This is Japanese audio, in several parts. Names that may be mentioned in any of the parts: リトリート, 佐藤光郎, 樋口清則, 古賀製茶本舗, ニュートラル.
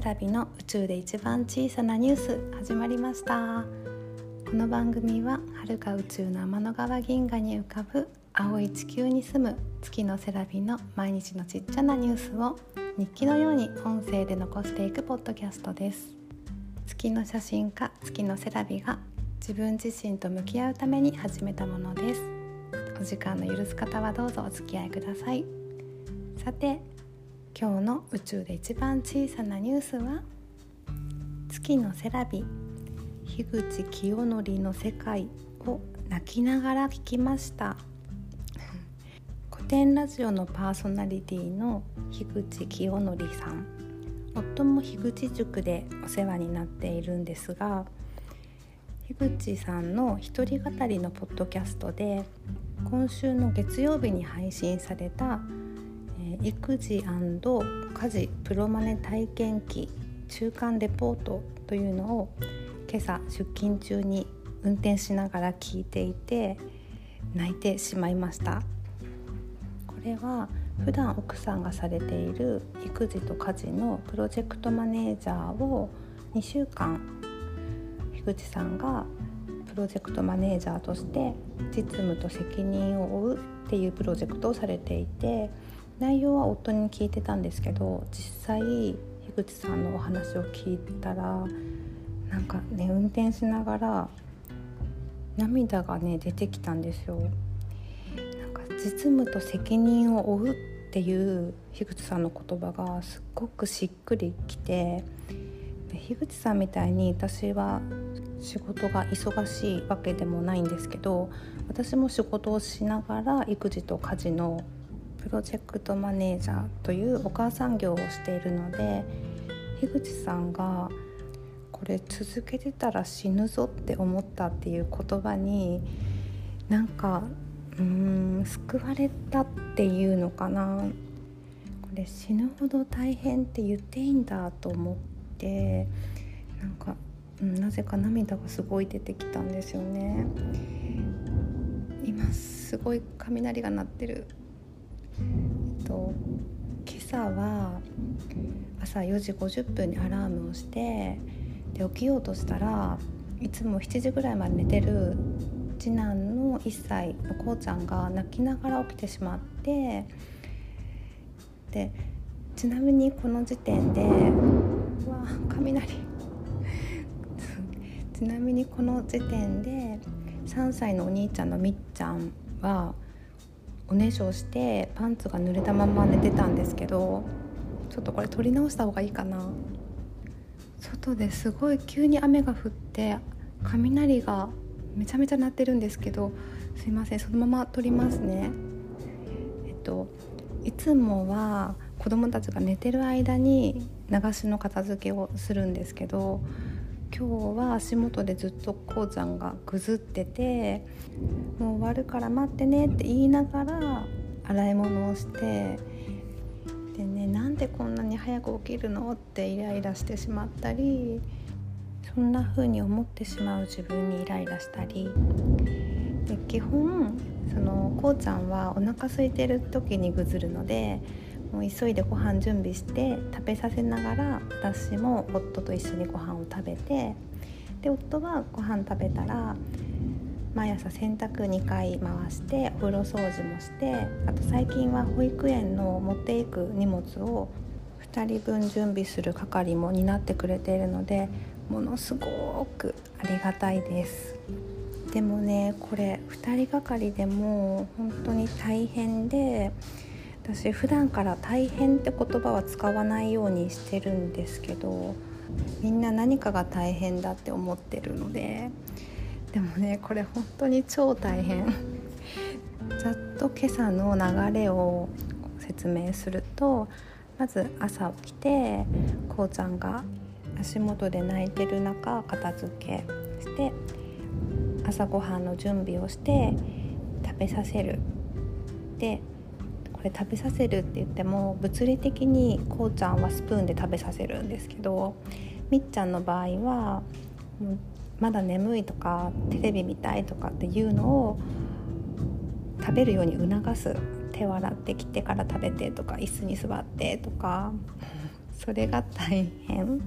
セラビの宇宙で一番小さなニュース、始まりました。この番組は遥か宇宙の天の川銀河に浮かぶ青い地球に住む月のセラビの毎日のちっちゃなニュースを日記のように音声で残していくポッドキャストです。月の写真家、月のセラビが自分自身と向き合うために始めたものです。お時間の許す方はどうぞお付き合いください。さて、今日の宇宙で一番小さなニュースは、月のセラビ、樋口清則の世界を泣きながら聞きました。古典ラジオのパーソナリティの樋口清則さん、夫も樋口塾でお世話になっているんですが、樋口さんの一人語りのポッドキャストで今週の月曜日に配信された育児&家事プロマネ体験記中間レポートというのを今朝出勤中に運転しながら聞いていて泣いてしまいました。これは普段奥さんがされている育児と家事のプロジェクトマネージャーを2週間樋口さんがプロジェクトマネージャーとして実務と責任を負うっていうプロジェクトをされていて、内容は夫に聞いてたんですけど、実際樋口さんのお話を聞いたらなんかね、運転しながら涙がね出てきたんですよ。なんか実務と責任を負うっていう樋口さんの言葉がすっごくしっくりきて、樋口さんみたいに私は仕事が忙しいわけでもないんですけど、私も仕事をしながら育児と家事のプロジェクトマネージャーというお母さん業をしているので、樋口さんがこれ続けてたら死ぬぞって思ったっていう言葉になんか救われたっていうのかな。これ死ぬほど大変って言っていいんだと思って、なんかなぜか涙がすごい出てきたんですよね。今すごい雷が鳴ってる。今朝は朝4時50分にアラームをして、で起きようとしたらいつも7時ぐらいまで寝てる次男の1歳のこうちゃんが泣きながら起きてしまって、でちなみにこの時点でちなみにこの時点で3歳のお兄ちゃんのみっちゃんはおねしょしてパンツが濡れたまま寝てたんですけど、ちょっとこれ撮り直した方がいいかな。外ですごい急に雨が降って雷がめちゃめちゃ鳴ってるんですけど、すいません、そのまま撮りますね。いつもは子供たちが寝てる間に流しの片付けをするんですけど、今日は足元でずっとこうちゃんがぐずってて、もう終わるから待ってねって言いながら洗い物をして、でね、なんでこんなに早く起きるのってイライラしてしまったり、そんな風に思ってしまう自分にイライラしたり、で基本そのこうちゃんはお腹空いてる時にぐずるので、もう急いでご飯準備して食べさせながら、私も夫と一緒にご飯を食べて、で夫はご飯食べたら毎朝洗濯2回回して、お風呂掃除もして、あと最近は保育園の持っていく荷物を2人分準備する係も担ってくれているので、ものすごくありがたいです。でもね、これ2人がかりでも本当に大変で、私普段から大変って言葉は使わないようにしてるんですけど、みんな何かが大変だって思ってるので、でもね、これ本当に超大変。ざっと今朝の流れを説明すると、まず朝起きてこうちゃんが足元で泣いてる中片付けして、朝ごはんの準備をして食べさせる。でこれ食べさせるって言っても物理的にこうちゃんはスプーンで食べさせるんですけど、みっちゃんの場合はまだ眠いとかテレビ見たいとかっていうのを食べるように促す。手を洗ってきてから食べてとか、椅子に座ってとかそれが大変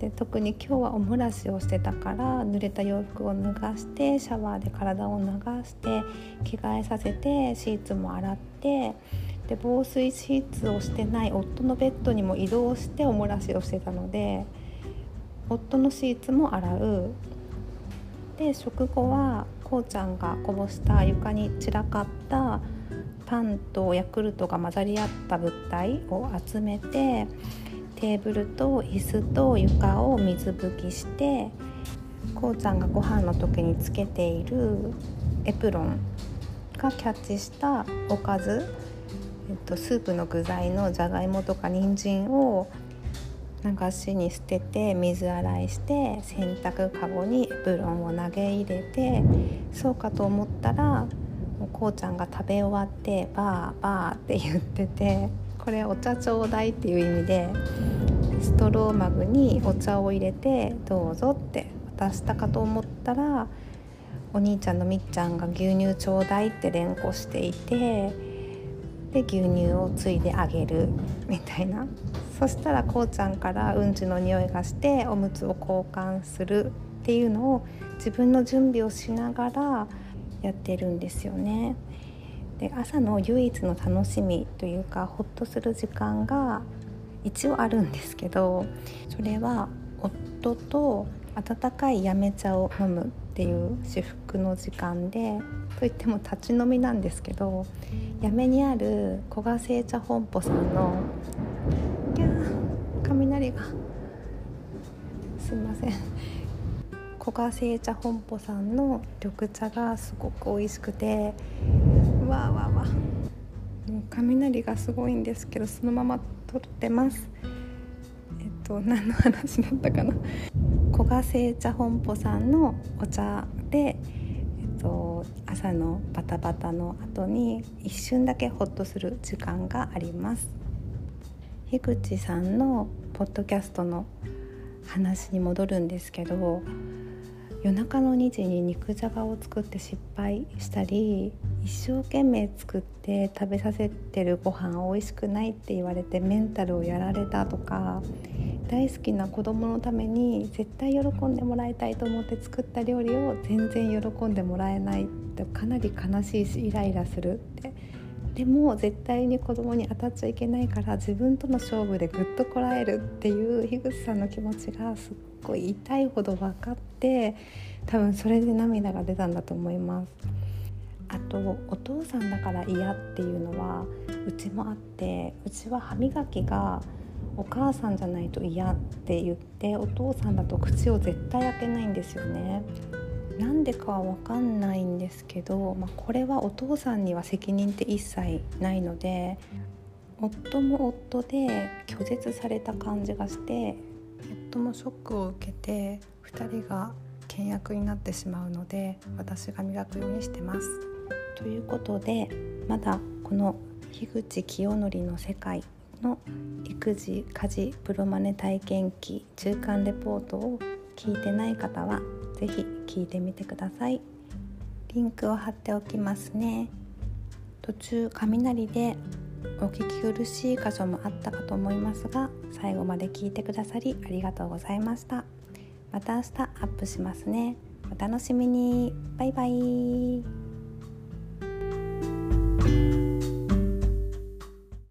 で、特に今日はお蒸らしをしてたから濡れた洋服を脱がしてシャワーで体を流して着替えさせてシーツも洗って、で防水シーツをしてない夫のベッドにも移動しておもらしをしてたので、夫のシーツも洗う。で食後はこうちゃんがこぼした床に散らかったパンとヤクルトが混ざり合った物体を集めて、テーブルと椅子と床を水拭きして、こうちゃんがご飯の時につけているエプロンがキャッチしたおかず、スープの具材のじゃがいもとか人参を流しに捨てて水洗いして、洗濯かごにエプロンを投げ入れて、そうかと思ったらこうちゃんが食べ終わってバーバーって言ってて、これお茶ちょうだいっていう意味でストローマグにお茶を入れてどうぞって渡したかと思ったら、お兄ちゃんのみっちゃんが牛乳ちょうだいって連呼していて、で牛乳をついであげるみたいな。そしたらこうちゃんからうんちの匂いがしておむつを交換するっていうのを自分の準備をしながらやってるんですよね。で朝の唯一の楽しみというかほっとする時間が一応あるんですけど、それは夫と温かいやめ茶を飲むっていう至福の時間で、といっても立ち飲みなんですけど、やめにある古賀製茶本舗さんの雷がすいません古賀製茶本舗さんの緑茶がすごく美味しくて、わーわーわー、もう雷がすごいんですけどそのまま撮ってます。何の話だったかな。古賀製茶本舗さんのお茶で、朝のバタバタの後に一瞬だけホッとする時間があります。樋口さんのポッドキャストの話に戻るんですけど、夜中の2時に肉じゃがを作って失敗したり、一生懸命作って食べさせてるご飯美味しくないって言われてメンタルをやられたとか、大好きな子供のために絶対喜んでもらいたいと思って作った料理を全然喜んでもらえないってかなり悲しいしイライラするって、でも絶対に子供に当たっちゃいけないから自分との勝負でぐっとこらえるっていう樋口さんの気持ちがすっごい痛いほど分かって、多分それで涙が出たんだと思います。あとお父さんだから嫌っていうのはうちもあって、うちは歯磨きがお母さんじゃないと嫌って言って、お父さんだと口を絶対開けないんですよね。なんでかは分かんないんですけど、これはお父さんには責任って一切ないので、夫も夫で拒絶された感じがして、夫もショックを受けて2人が倹約になってしまうので、私が磨くようにしてます。ということで、まだこの樋口清則の世界の育児・家事プロマネ体験記中間レポートを聞いてない方はぜひ聞いてみてください。リンクを貼っておきますね。途中雷でお聞き苦しい箇所もあったかと思いますが、最後まで聞いてくださりありがとうございました。また明日アップしますね。お楽しみに。バイバイ。